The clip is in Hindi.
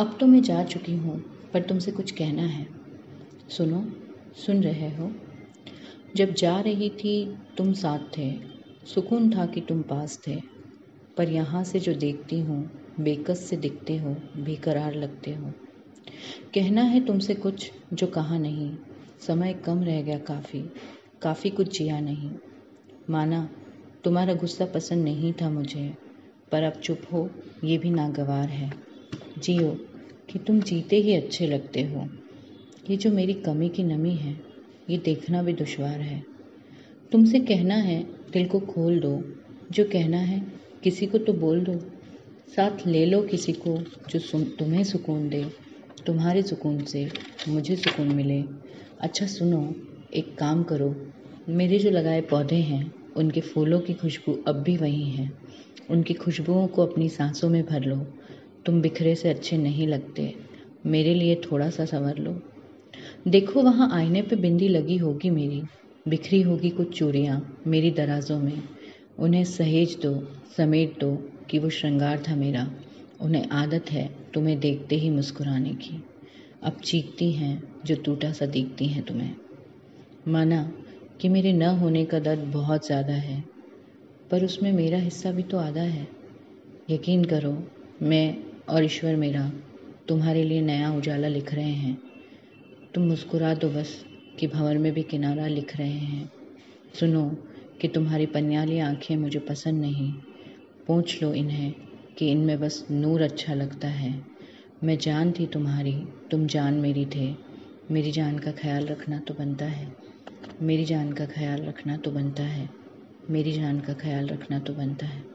अब तो मैं जा चुकी हूँ पर तुमसे कुछ कहना है। सुनो, सुन रहे हो? जब जा रही थी तुम साथ थे, सुकून था कि तुम पास थे, पर यहाँ से जो देखती हूँ बेकस से दिखते हो, बेकरार लगते हो। कहना है तुमसे कुछ जो कहा नहीं, समय कम रह गया काफ़ी कुछ जिया नहीं। माना तुम्हारा गुस्सा पसंद नहीं था मुझे, पर अब चुप हो ये भी नागवार है। जियो कि तुम जीते ही अच्छे लगते हो। ये जो मेरी कमी की नमी है ये देखना भी दुश्वार है। तुमसे कहना है दिल को खोल दो, जो कहना है किसी को तो बोल दो, साथ ले लो किसी को जो तुम्हें सुकून दे, तुम्हारे सुकून से मुझे सुकून मिले। अच्छा सुनो, एक काम करो, मेरे जो लगाए पौधे हैं उनके फूलों की खुशबू अब भी वही है, उनकी खुशबुओं को अपनी सांसों में भर लो। तुम बिखरे से अच्छे नहीं लगते, मेरे लिए थोड़ा सा संवर लो। देखो वहाँ आईने पे बिंदी लगी होगी मेरी, बिखरी होगी कुछ चूड़ियाँ मेरी दराजों में, उन्हें सहेज दो, समेट दो कि वो श्रृंगार था मेरा। उन्हें आदत है तुम्हें देखते ही मुस्कुराने की, अब चीखती हैं जो टूटा सा दिखती हैं तुम्हें। माना कि मेरे न होने का दर्द बहुत ज़्यादा है, पर उसमें मेरा हिस्सा भी तो आधा है। यकीन करो, मैं और ईश्वर मेरा तुम्हारे लिए नया उजाला लिख रहे हैं। तुम मुस्कुरा दो बस कि भंवर में भी किनारा लिख रहे हैं। सुनो कि तुम्हारी पन्याली आँखें मुझे पसंद नहीं, पूछ लो इन्हें कि इनमें बस नूर अच्छा लगता है। मैं जान थी तुम्हारी, तुम जान मेरी थे, मेरी जान का ख्याल रखना तो बनता है, मेरी जान का ख्याल रखना तो बनता है, मेरी जान का ख्याल रखना तो बनता है।